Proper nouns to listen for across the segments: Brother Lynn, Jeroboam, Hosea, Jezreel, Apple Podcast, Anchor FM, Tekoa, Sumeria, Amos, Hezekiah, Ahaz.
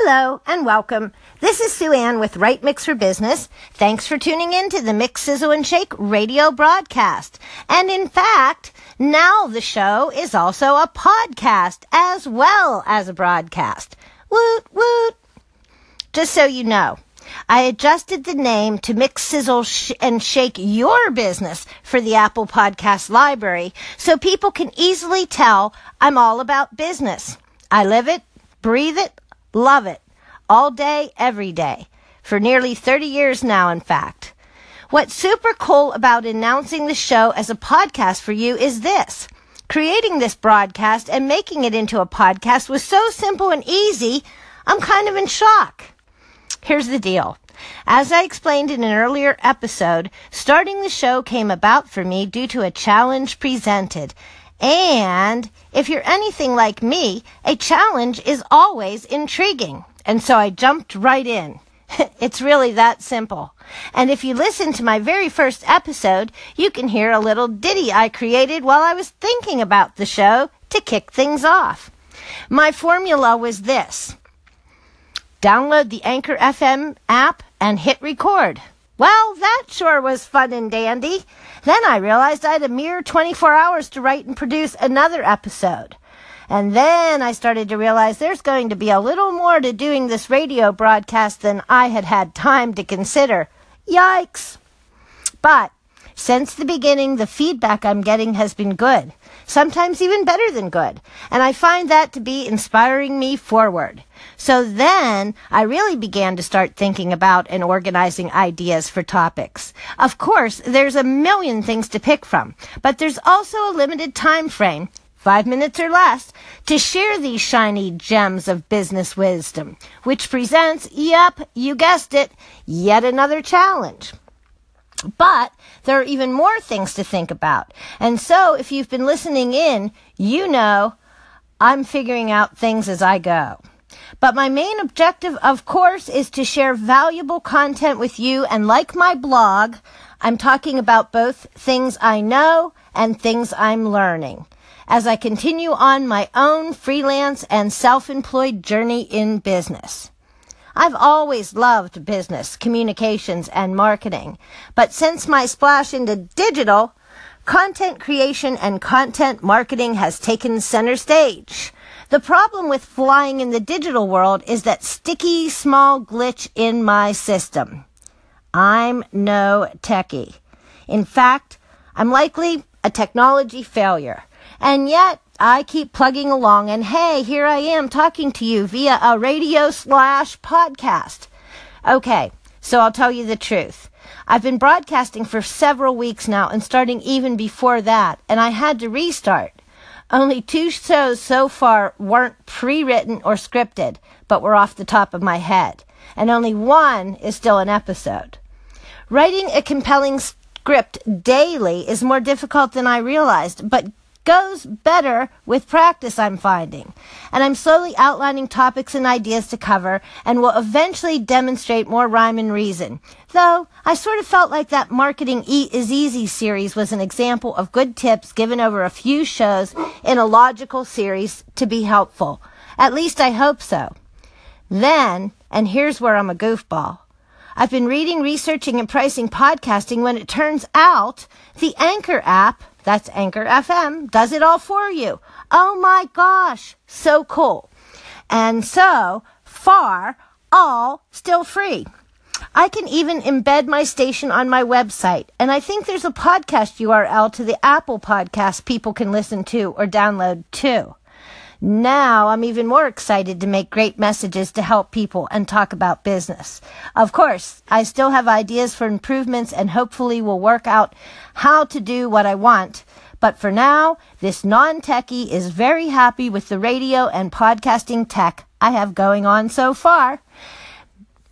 Hello and welcome. This is Sue Ann with Right Mix for Business. Thanks for tuning in to the Mix, Sizzle, and Shake radio broadcast. And in fact, now the show is also a podcast as well as a broadcast. Woot, woot. Just so you know, I adjusted the name to Mix, Sizzle, and Shake Your Business for the Apple Podcast library so people can easily tell I'm all about business. I live it, breathe it, love it. All day, every day. For nearly 30 years now, in fact. What's super cool about announcing the show as a podcast for you is this. Creating this broadcast and making it into a podcast was so simple and easy, I'm kind of in shock. Here's the deal. As I explained in an earlier episode, starting the show came about for me due to a challenge presented. And if you're anything like me, a challenge is always intriguing. And so I jumped right in. It's really that simple. And if you listen to my very first episode, you can hear a little ditty I created while I was thinking about the show to kick things off. My formula was this. Download the Anchor FM app and hit record. Well, that sure was fun and dandy. Then I realized I had a mere 24 hours to write and produce another episode. And then I started to realize there's going to be a little more to doing this radio broadcast than I had time to consider. Yikes! But since the beginning, the feedback I'm getting has been good, sometimes even better than good. And I find that to be inspiring me forward. So then I really began to start thinking about and organizing ideas for topics. Of course, there's a million things to pick from, but there's also a limited time frame, 5 minutes or less, to share these shiny gems of business wisdom, which presents, yep, you guessed it, yet another challenge. But there are even more things to think about. And so if you've been listening in, you know I'm figuring out things as I go. But my main objective, of course, is to share valuable content with you. And like my blog, I'm talking about both things I know and things I'm learning as I continue on my own freelance and self-employed journey in business. I've always loved business, communications, and marketing. But since my splash into digital, content creation and content marketing has taken center stage. The problem with flying in the digital world is that sticky, small glitch in my system. I'm no techie. In fact, I'm likely a technology failure. And yet, I keep plugging along and hey, here I am talking to you via a radio/podcast. Okay, so I'll tell you the truth. I've been broadcasting for several weeks now and starting even before that, and I had to restart. Only 2 shows so far weren't pre-written or scripted, but were off the top of my head. And only 1 is still an episode. Writing a compelling script daily is more difficult than I realized, but goes better with practice, I'm finding. And I'm slowly outlining topics and ideas to cover, and will eventually demonstrate more rhyme and reason. Though, I sort of felt like that Marketing is Easy series was an example of good tips given over a few shows in a logical series to be helpful. At least I hope so. Then, and here's where I'm a goofball, I've been reading, researching, and pricing podcasting when it turns out the Anchor app, that's Anchor FM, does it all for you. Oh my gosh, so cool. And so far, all still free. I can even embed my station on my website, and I think there's a podcast URL to the Apple Podcast people can listen to or download too. Now I'm even more excited to make great messages to help people and talk about business. Of course, I still have ideas for improvements and hopefully will work out how to do what I want. But for now, this non-techie is very happy with the radio and podcasting tech I have going on so far.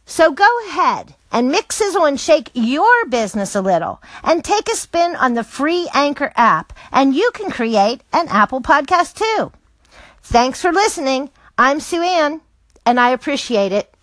So go ahead and mix, sizzle, and shake your business a little and take a spin on the free Anchor app, and you can create an Apple Podcast too. Thanks for listening. I'm Sue Ann, and I appreciate it.